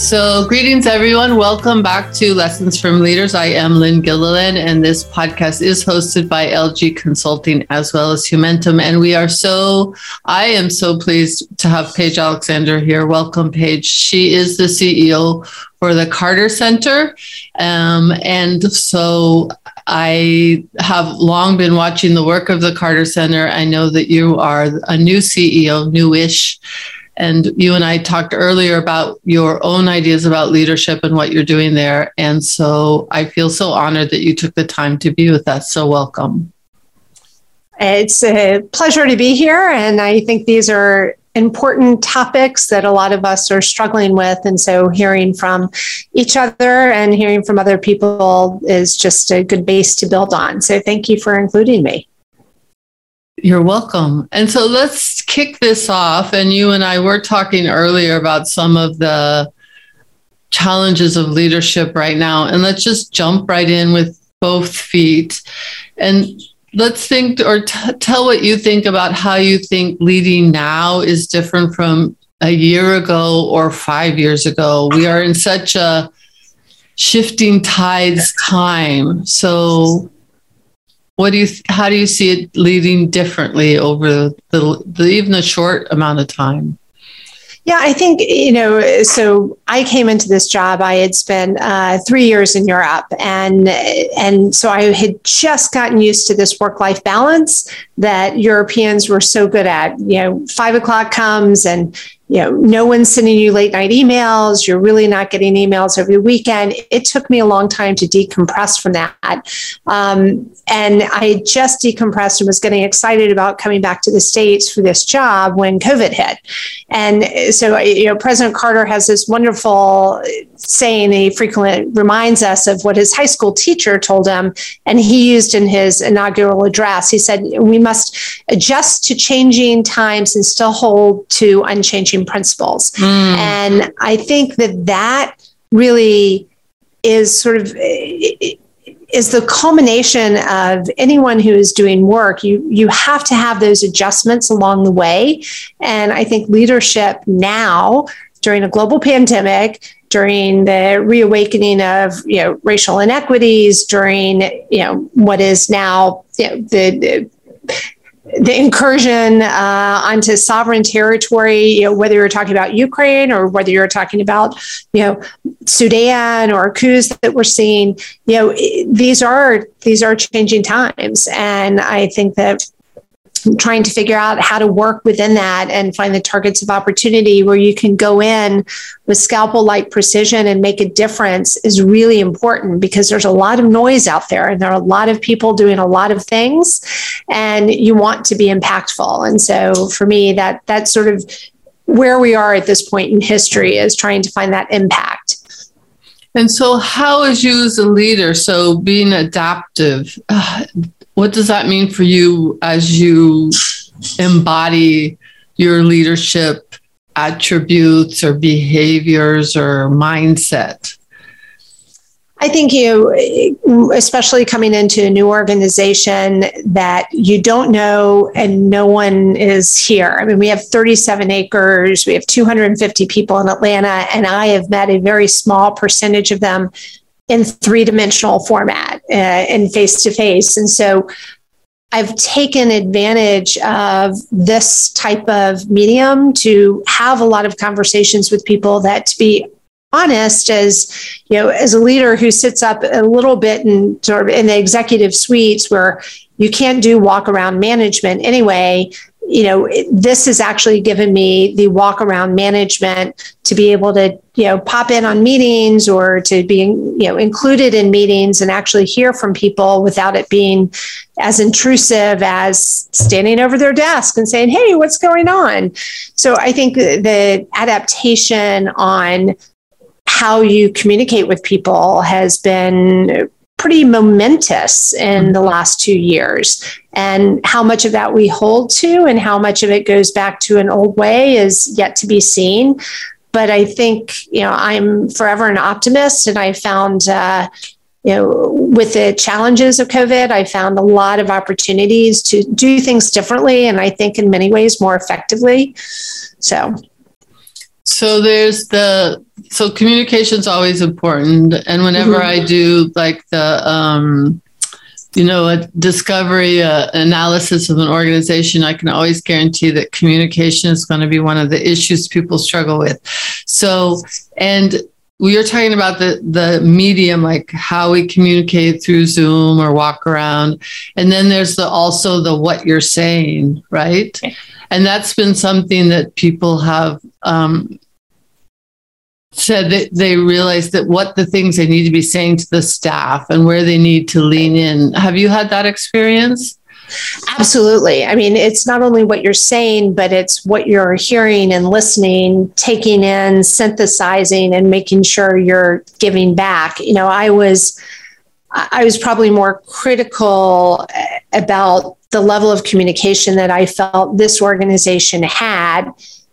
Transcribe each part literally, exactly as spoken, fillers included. So greetings, everyone. Welcome back to Lessons from Leaders. I am Lynn Gilliland, and this podcast is hosted by L G Consulting as well as Humentum. And we are so, I am so pleased to have Paige Alexander here. Welcome, Paige. She is the C E O for the Carter Center. Um, and so I have long been watching the work of the Carter Center. I know that you are a new C E O, newish. And you and I talked earlier about your own ideas about leadership and what you're doing there. And so I feel so honored that you took the time to be with us. So welcome. It's a pleasure to be here. And I think these are important topics that a lot of us are struggling with. And so hearing from each other and hearing from other people is just a good base to build on. So thank you for including me. You're welcome. And so let's kick this off. And you and I were talking earlier about some of the challenges of leadership right now. And let's just jump right in with both feet. And let's think or t- tell what you think about how you think leading now is different from a year ago or five years ago. We are in such a shifting tides time. So What do you? Th- how do you see it leading differently over the, the even a short amount of time? Yeah, I think, you know, so I came into this job, I had spent uh, three years in Europe. And, and so I had just gotten used to this work-life balance that Europeans were so good at. You know, five o'clock comes and, you know, no one's sending you late night emails. You're really not getting emails every weekend. It took me a long time to decompress from that. Um, and I just decompressed and was getting excited about coming back to the States for this job when COVID hit. And so, you know, President Carter has this wonderful saying, he frequently reminds us of what his high school teacher told him, and he used in his inaugural address. He said, we must adjust to changing times and still hold to unchanging principles. Mm. And I think that that really is sort of is the culmination of anyone who is doing work. You, you have to have those adjustments along the way. And I think leadership now, during a global pandemic, during the reawakening of, you know, racial inequities, during, you know, what is now, you know, the the incursion uh, onto sovereign territory, you know, whether you're talking about Ukraine or whether you're talking about, you know, Sudan or coups that we're seeing, you know, these are these are changing times, and I think that trying to figure out how to work within that and find the targets of opportunity where you can go in with scalpel-like precision and make a difference is really important, because there's a lot of noise out there and there are a lot of people doing a lot of things, and you want to be impactful. And so for me, that that's sort of where we are at this point in history, is trying to find that impact. And so how is you as a leader, so being adaptive, uh, what does that mean for you as you embody your leadership attributes or behaviors or mindset? I think you, especially coming into a new organization that you don't know and no one is here. I mean, we have thirty-seven acres, we have two hundred fifty people in Atlanta, and I have met a very small percentage of them in three-dimensional format uh, and face-to-face. And so I've taken advantage of this type of medium to have a lot of conversations with people that, to be honest, as you know, as a leader who sits up a little bit in sort of in the executive suites where you can't do walk-around management anyway, you know, this has actually given me the walk around management to be able to, you know, pop in on meetings or to be, you know, included in meetings and actually hear from people without it being as intrusive as standing over their desk and saying, hey, what's going on? So I think the adaptation on how you communicate with people has been pretty momentous in the last two years. And how much of that we hold to and how much of it goes back to an old way is yet to be seen. But I think, you know, I'm forever an optimist, and I found, uh, you know, with the challenges of COVID, I found a lot of opportunities to do things differently, and I think in many ways more effectively. So. So there's the, so communication's always important. And whenever mm-hmm. I do like the, um, you know, a discovery, uh, analysis of an organization, I can always guarantee that communication is going to be one of the issues people struggle with. So, and we are talking about the, the medium, like how we communicate through Zoom or walk around. And then there's the, also the, what you're saying, right? Okay. And that's been something that people have, um, said that they realized that what the things they need to be saying to the staff and where they need to lean in. Have you had that experience? Absolutely. I mean, it's not only what you're saying, but it's what you're hearing and listening, taking in, synthesizing, and making sure you're giving back. You know, I was, I was probably more critical about the level of communication that I felt this organization had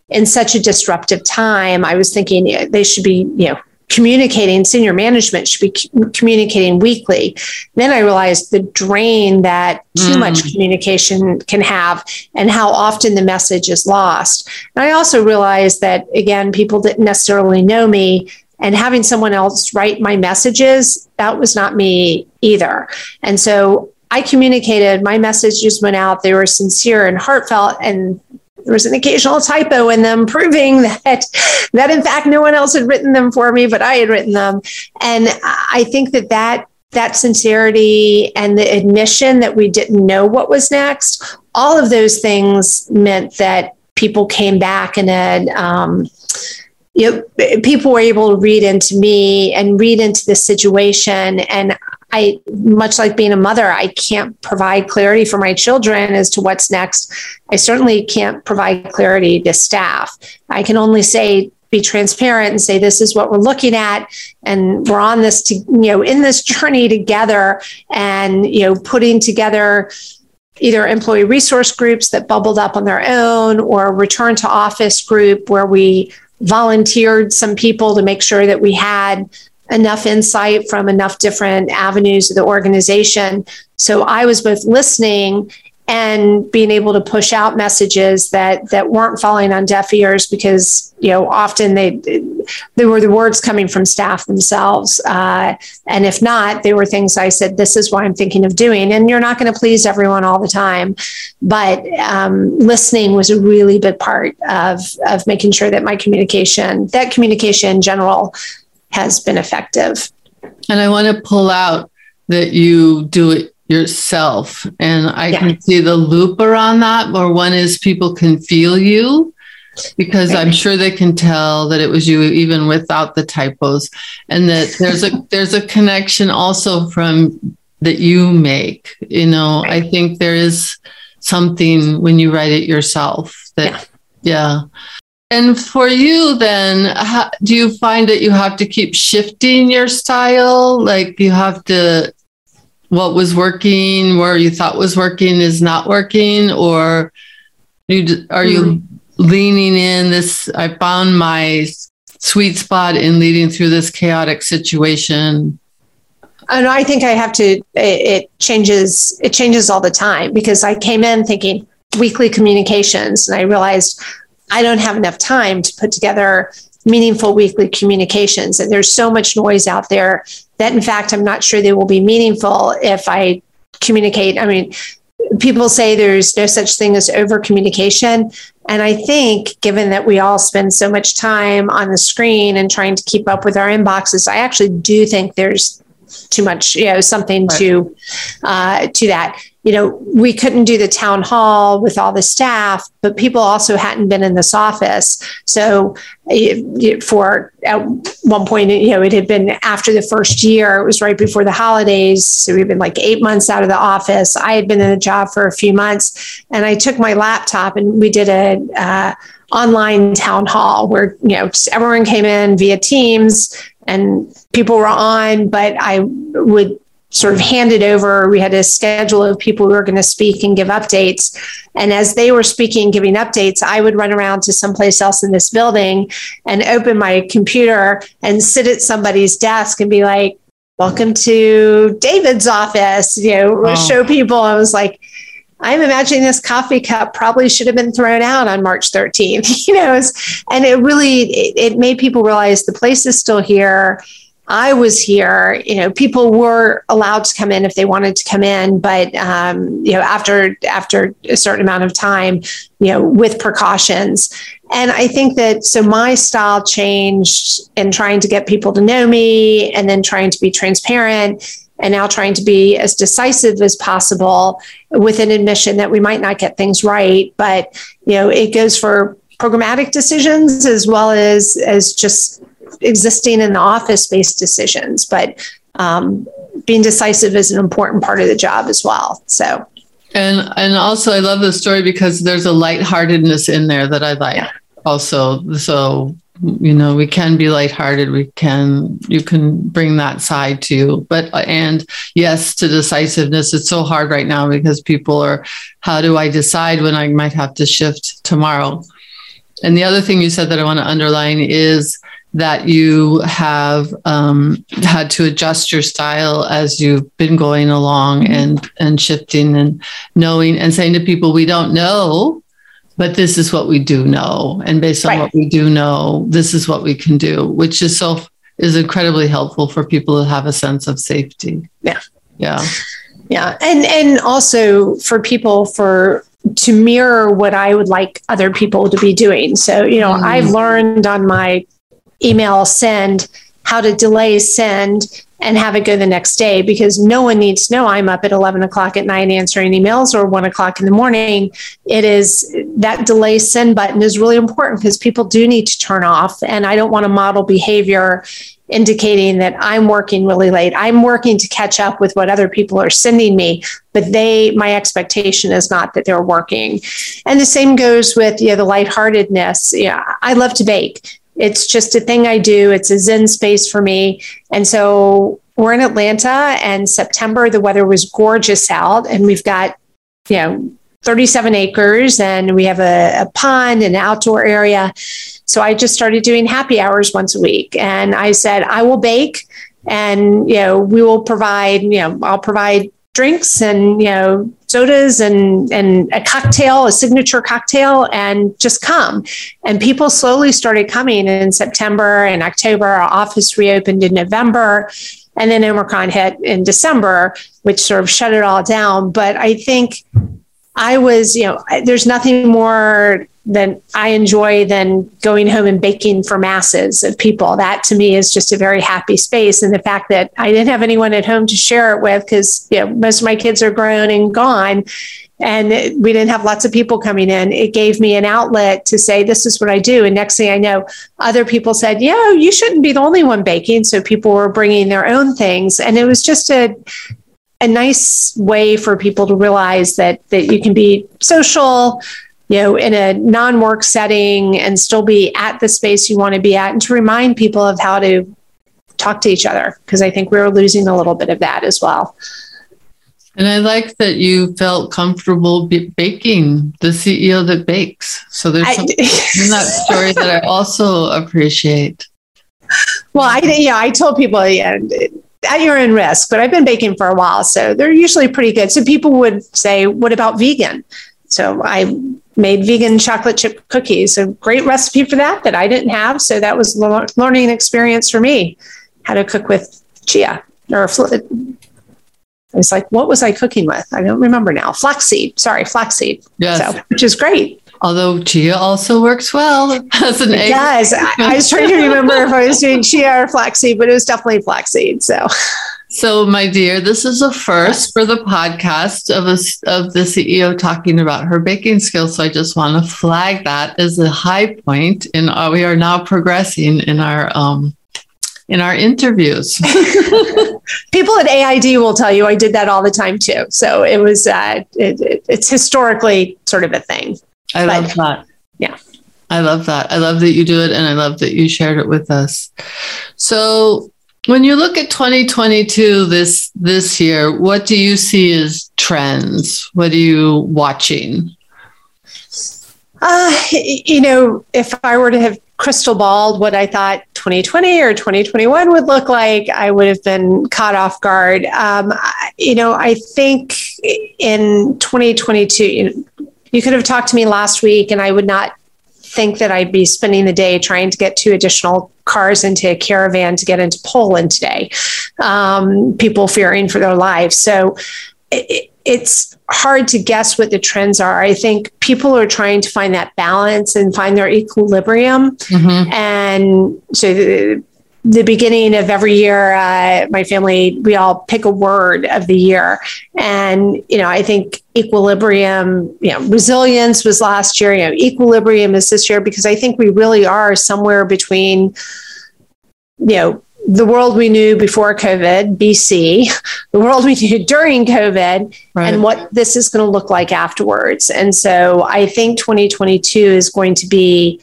in such a disruptive time. I was thinking they should be, you know, communicating, senior management should be communicating weekly. Then I realized the drain that too mm. much communication can have and how often the message is lost. And I also realized that, again, people didn't necessarily know me, and having someone else write my messages, that was not me either. And so I communicated, my messages went out, they were sincere and heartfelt, and there was an occasional typo in them, proving that, that in fact, no one else had written them for me, but I had written them. And I think that that, that sincerity and the admission that we didn't know what was next, all of those things meant that people came back and had, um, you know, people were able to read into me and read into the situation. And I, much like being a mother, I can't provide clarity for my children as to what's next. I certainly can't provide clarity to staff. I can only say, be transparent and say, this is what we're looking at. And we're on this, to, you know, in this journey together, and, you know, putting together either employee resource groups that bubbled up on their own, or return to office group where we volunteered some people to make sure that we had enough insight from enough different avenues of the organization. So I was both listening and being able to push out messages that, that weren't falling on deaf ears, because, you know, often they, they were the words coming from staff themselves. Uh, and if not, they were things I said, this is what I'm thinking of doing. And you're not going to please everyone all the time, but um, listening was a really big part of, of making sure that my communication, that communication in general, has been effective. And I want to pull out that you do it yourself. And I yeah. can see the loop around that, where one is people can feel you, because right. I'm sure they can tell that it was you even without the typos, and that there's a there's a connection also from that you make. You know, right. I think there is something when you write it yourself that, yeah. yeah. And for you then, how, do you find that you have to keep shifting your style? Like you have to, what was working, where you thought was working is not working? Or you, are you mm-hmm. leaning in this, I found my sweet spot in leading through this chaotic situation? And I think I have to, it, it changes, it changes all the time, because I came in thinking weekly communications, and I realized I don't have enough time to put together meaningful weekly communications. And there's so much noise out there that, in fact, I'm not sure they will be meaningful if I communicate. I mean, people say there's no such thing as over communication. And I think, given that we all spend so much time on the screen and trying to keep up with our inboxes, I actually do think there's too much, you know, something right. to, uh, to that. You know, we couldn't do the town hall with all the staff, but people also hadn't been in this office. So for at one point, you know, it had been after the first year, it was right before the holidays. So we've been like eight months out of the office. I had been in the job for a few months, and I took my laptop and we did a, uh, online town hall where, you know, everyone came in via Teams and people were on, but I would sort of handed over. We had a schedule of people who were going to speak and give updates. And as they were speaking and giving updates, I would run around to someplace else in this building and open my computer and sit at somebody's desk and be like, welcome to David's office, you know, wow. show people. I was like, I'm imagining this coffee cup probably should have been thrown out on March thirteenth, you know, and it really, it, it made people realize the place is still here. I was here, you know, people were allowed to come in if they wanted to come in, but, um, you know, after, after a certain amount of time, you know, with precautions. And I think that, so my style changed in trying to get people to know me and then trying to be transparent and now trying to be as decisive as possible with an admission that we might not get things right. But, you know, it goes for programmatic decisions as well as, as just existing in the office-based decisions. But um, being decisive is an important part of the job as well. So, and and also I love the story because there's a lightheartedness in there that I like. Yeah. Also, so you know, we can be lighthearted. We can, you can bring that side to, but, and yes, to decisiveness. It's so hard right now because people are, how do I decide when I might have to shift tomorrow? And the other thing you said that I want to underline is that you have um, had to adjust your style as you've been going along and, and shifting and knowing and saying to people, we don't know, but this is what we do know. And based on right. what we do know, this is what we can do, which is so is incredibly helpful for people to have a sense of safety. Yeah. Yeah. Yeah. And, and also for people for, to mirror what I would like other people to be doing. So, you know, mm. I've learned on my email send how to delay send and have it go the next day, because no one needs to know I'm up at eleven o'clock at night answering emails or one o'clock in the morning. It is that delay send button is really important because people do need to turn off. And I don't want to model behavior indicating that I'm working really late. I'm working to catch up with what other people are sending me, but they, my expectation is not that they're working. And the same goes with, you know, the lightheartedness. Yeah, I love to bake. It's just a thing I do. It's a zen space for me. And so we're in Atlanta, and September, the weather was gorgeous out, and we've got, you know, thirty-seven acres, and we have a, a pond and an outdoor area. So I just started doing happy hours once a week. And I said, I will bake, and, you know, we will provide, you know, I'll provide drinks and, you know, sodas and, and a cocktail, a signature cocktail, and just come. And people slowly started coming in September and October. Our office reopened in November, and then Omicron hit in December, which sort of shut it all down. But I think I was, you know, there's nothing more than I enjoy than going home and baking for masses of people. That to me is just a very happy space. And the fact that I didn't have anyone at home to share it with, because, you know, most of my kids are grown and gone, and it, we didn't have lots of people coming in. It gave me an outlet to say, this is what I do. And next thing I know, other people said, yeah, you shouldn't be the only one baking. So people were bringing their own things. And it was just a, a nice way for people to realize that, that you can be social, you know, in a non-work setting and still be at the space you want to be at, and to remind people of how to talk to each other, because I think we're losing a little bit of that as well. And I like that you felt comfortable b- baking, the C E O that bakes. So there's something I, in that story that I also appreciate. Well, I, you know, I told people, yeah, at your own risk, but I've been baking for a while, so they're usually pretty good. So people would say, what about vegan? So I made vegan chocolate chip cookies, a great recipe for that that I didn't have. So that was a learning experience for me, how to cook with chia or fl- it was like, what was I cooking with? I don't remember now. Flaxseed. Sorry, flaxseed. Yes. So, which is great. Although chia also works well as an egg. Yes, I, I was trying to remember if I was doing chia or flaxseed, but it was definitely flaxseed. So... So, my dear, this is a first for the podcast of us of the C E O talking about her baking skills. So, I just want to flag that as a high point in our, we are now progressing in our um, in our interviews. People at A I D will tell you I did that all the time too. So it was uh, it, it, it's historically sort of a thing. I but, love that. Yeah, I love that. I love that you do it, and I love that you shared it with us. So. When you look at twenty twenty-two, this this year, what do you see as trends? What are you watching? Uh, you know, if I were to have crystal balled what I thought twenty twenty or twenty twenty-one would look like, I would have been caught off guard. Um, you know, I think in twenty twenty-two, you, you could have talked to me last week and I would not think that I'd be spending the day trying to get two additional cars into a caravan to get into Poland today. Um, people fearing for their lives. So it, it's hard to guess what the trends are. I think people are trying to find that balance and find their equilibrium. Mm-hmm. And so the, the beginning of every year, uh, my family, we all pick a word of the year. And, you know, I think equilibrium, you know, resilience was last year, you know, equilibrium is this year, because I think we really are somewhere between, you know, the world we knew before COVID, B C, the world we knew during COVID, right, and what this is going to look like afterwards. And so I think twenty twenty-two is going to be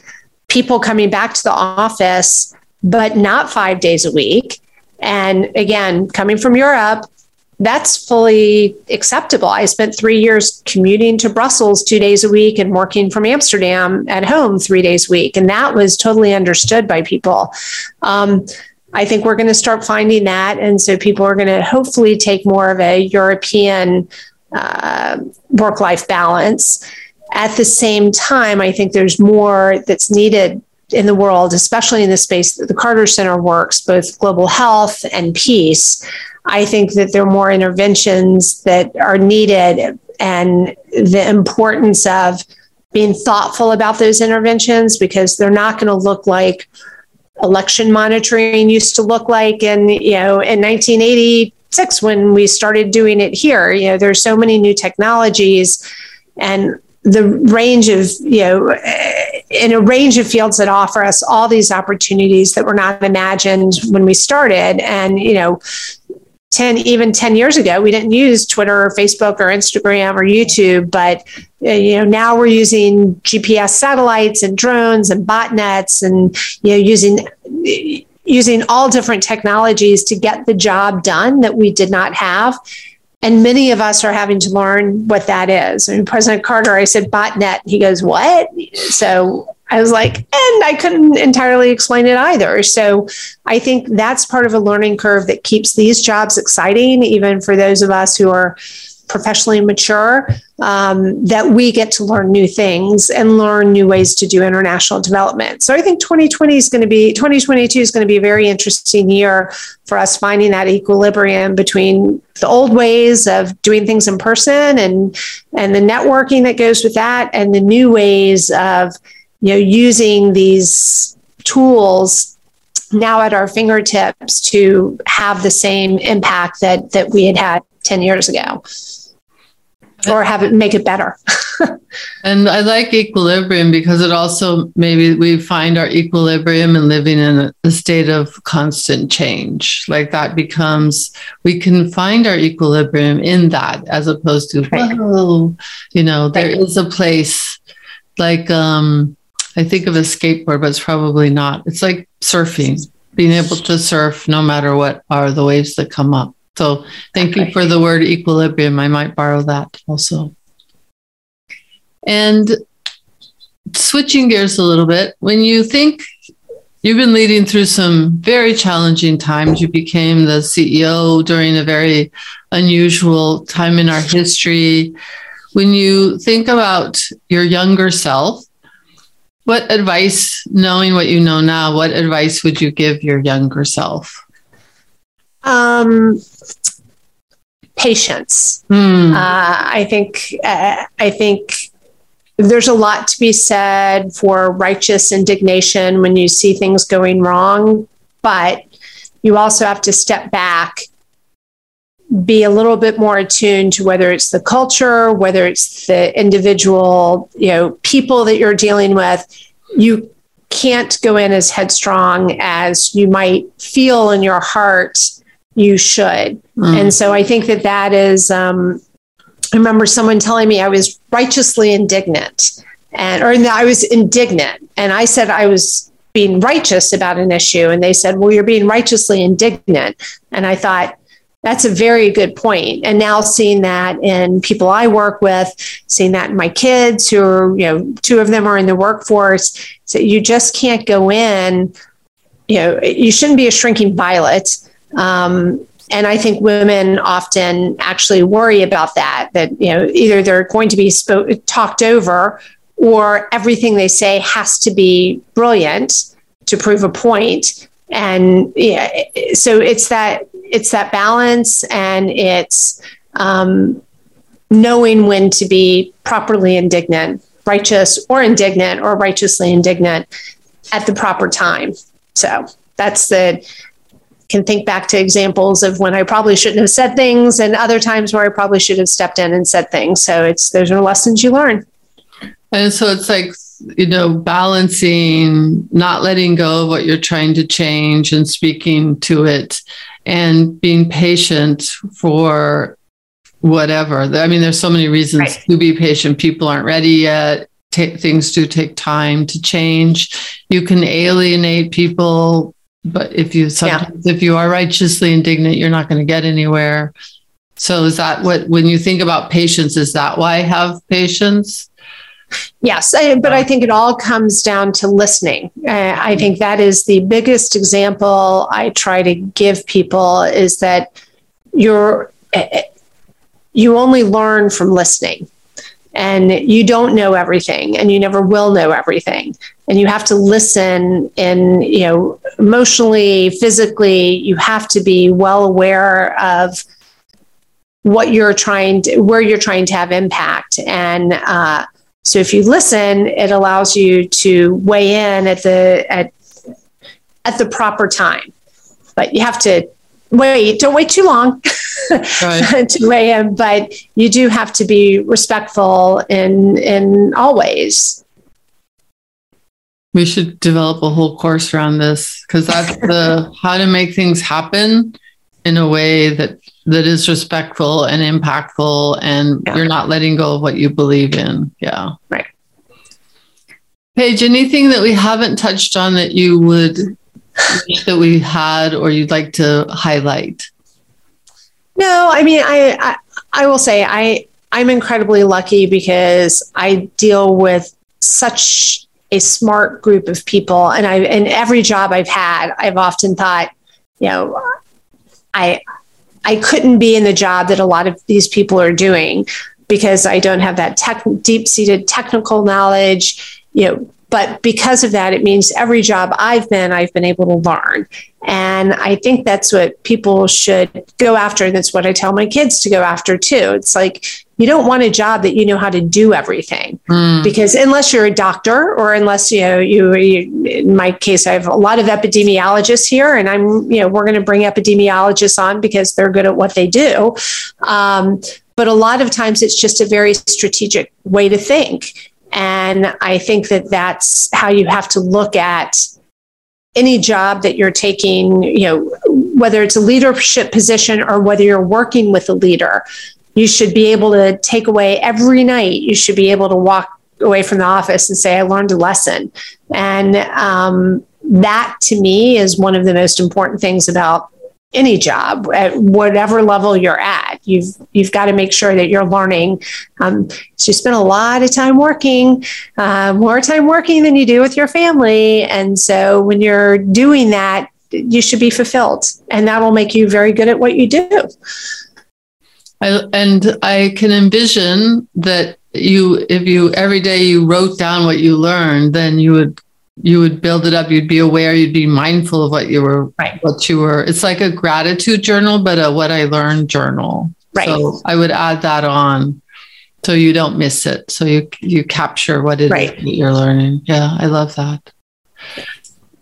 people coming back to the office, but not five days a week. And again, coming from Europe, that's fully acceptable. I spent three years commuting to Brussels two days a week and working from Amsterdam at home three days a week. And that was totally understood by people. Um, I think we're going to start finding that. And so people are going to hopefully take more of a European uh, work-life balance. At the same time, I think there's more that's needed in the world, especially in the space that the Carter Center works, both global health and peace. I think that there are more interventions that are needed, and the importance of being thoughtful about those interventions, because they're not going to look like election monitoring used to look like in, you know, in nineteen eighty-six when we started doing it here. You know, there's so many new technologies and the range of, you know, in a range of fields that offer us all these opportunities that were not imagined when we started. And, you know, ten, even ten years ago, we didn't use Twitter or Facebook or Instagram or YouTube, but, you know, now we're using G P S satellites and drones and botnets and, you know, using, using all different technologies to get the job done that we did not have. And many of us are having to learn what that is. I mean, President Carter, I said, botnet. He goes, what? So I was like, and I couldn't entirely explain it either. So I think that's part of a learning curve that keeps these jobs exciting, even for those of us who are professionally mature, um, that we get to learn new things and learn new ways to do international development. So I think twenty twenty is going to be, twenty twenty-two is going to be a very interesting year for us, finding that equilibrium between the old ways of doing things in person and, and the networking that goes with that, and the new ways of, you know, using these tools now at our fingertips to have the same impact that, that we had had ten years ago, or have it, make it better. And I like equilibrium, because it also, maybe we find our equilibrium in living in a state of constant change. Like that becomes, we can find our equilibrium in that, as opposed to, right. Whoa, you know, there right. is a place like, um, I think of a skateboard, but it's probably not. It's like surfing, being able to surf no matter what are the waves that come up. So thank you for the word equilibrium. I might borrow that also. And switching gears a little bit, when you think you've been leading through some very challenging times, you became the C E O during a very unusual time in our history. When you think about your younger self, what advice, knowing what you know now, what advice would you give your younger self? Um, patience. Mm. Uh, I think, uh, I think there's a lot to be said for righteous indignation when you see things going wrong, but you also have to step back, be a little bit more attuned to whether it's the culture, whether it's the individual, you know, people that you're dealing with. You can't go in as headstrong as you might feel in your heart you should. Mm. And so I think that that is, um, I remember someone telling me I was righteously indignant, and, or no, I was indignant. And I said, I was being righteous about an issue. And they said, well, you're being righteously indignant. And I thought, that's a very good point. And now seeing that in people I work with, seeing that in my kids who are, you know, two of them are in the workforce. So you just can't go in, you know, you shouldn't be a shrinking violet. Um, And I think women often actually worry about that, that, you know, either they're going to be spoke, talked over, or everything they say has to be brilliant to prove a point. And yeah, so it's that, it's that balance, and it's um, knowing when to be properly indignant, righteous or indignant, or righteously indignant at the proper time. So that's the, can think back to examples of when I probably shouldn't have said things, and other times where I probably should have stepped in and said things. So it's, those are lessons you learn. And so it's like, you know, balancing, not letting go of what you're trying to change and speaking to it, and being patient for whatever. I mean, there's so many reasons right. to be patient. People aren't ready yet. T- things do take time to change. You can alienate people, but if you sometimes, yeah. if you are righteously indignant, you're not going to get anywhere. So is that what, when you think about patience, is that why I have patience? Yes, I, but I think it all comes down to listening. Uh, I think that is the biggest example I try to give people, is that you're, you only learn from listening, and you don't know everything, and you never will know everything. And you have to listen in, you know, emotionally, physically. You have to be well aware of what you're trying to, where you're trying to have impact. And, uh, so if you listen, it allows you to weigh in at the at, at the proper time. But you have to wait. Don't wait too long right. to weigh in. But you do have to be respectful in in all ways. We should develop a whole course around this, because that's the how to make things happen in a way that that is respectful and impactful, and yeah. you're not letting go of what you believe in. Yeah. Right. Paige, anything that we haven't touched on that you would, that we had, or you'd like to highlight? No, I mean, I, I, I will say I, I'm incredibly lucky, because I deal with such a smart group of people, and I, in every job I've had, I've often thought, you know, I, I couldn't be in the job that a lot of these people are doing, because I don't have that tech, deep-seated technical knowledge, you know, but because of that, it means every job I've been, I've been able to learn. And I think that's what people should go after. And that's what I tell my kids to go after too. It's like, you don't want a job that you know how to do everything, mm. because unless you're a doctor, or unless, you know, you, you, in my case, I have a lot of epidemiologists here, and I'm, you know, we're going to bring epidemiologists on because they're good at what they do. Um, but a lot of times it's just a very strategic way to think. And I think that that's how you have to look at any job that you're taking, you know, whether it's a leadership position or whether you're working with a leader. You should be able to take away every night. You should be able to walk away from the office and say, I learned a lesson. And um, that to me is one of the most important things about any job, at whatever level you're at. You've, you've got to make sure that you're learning. Um, so you spend a lot of time working, uh, more time working than you do with your family. And so when you're doing that, you should be fulfilled, and that will make you very good at what you do. I, and I can envision that you, if you every day you wrote down what you learned, then you would you would build it up. You'd be aware. You'd be mindful of what you were. Right. What you were. It's like a gratitude journal, but a what I learned journal. Right. So I would add that on, so you don't miss it. So you you capture what it right. is that you're learning. Yeah, I love that.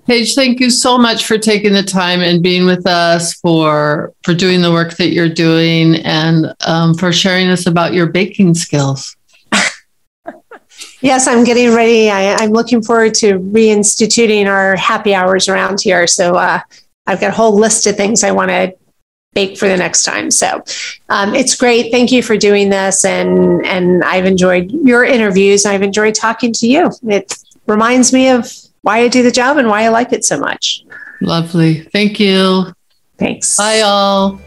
Paige, thank you so much for taking the time and being with us, for, for doing the work that you're doing, and um, for sharing us about your baking skills. Yes, I'm getting ready. I, I'm looking forward to reinstituting our happy hours around here. So uh, I've got a whole list of things I want to bake for the next time. So um, it's great. Thank you for doing this. And, and I've enjoyed your interviews. I've enjoyed talking to you. It reminds me of why I do the job and why I like it so much. Lovely. Thank you. Thanks. Bye, all.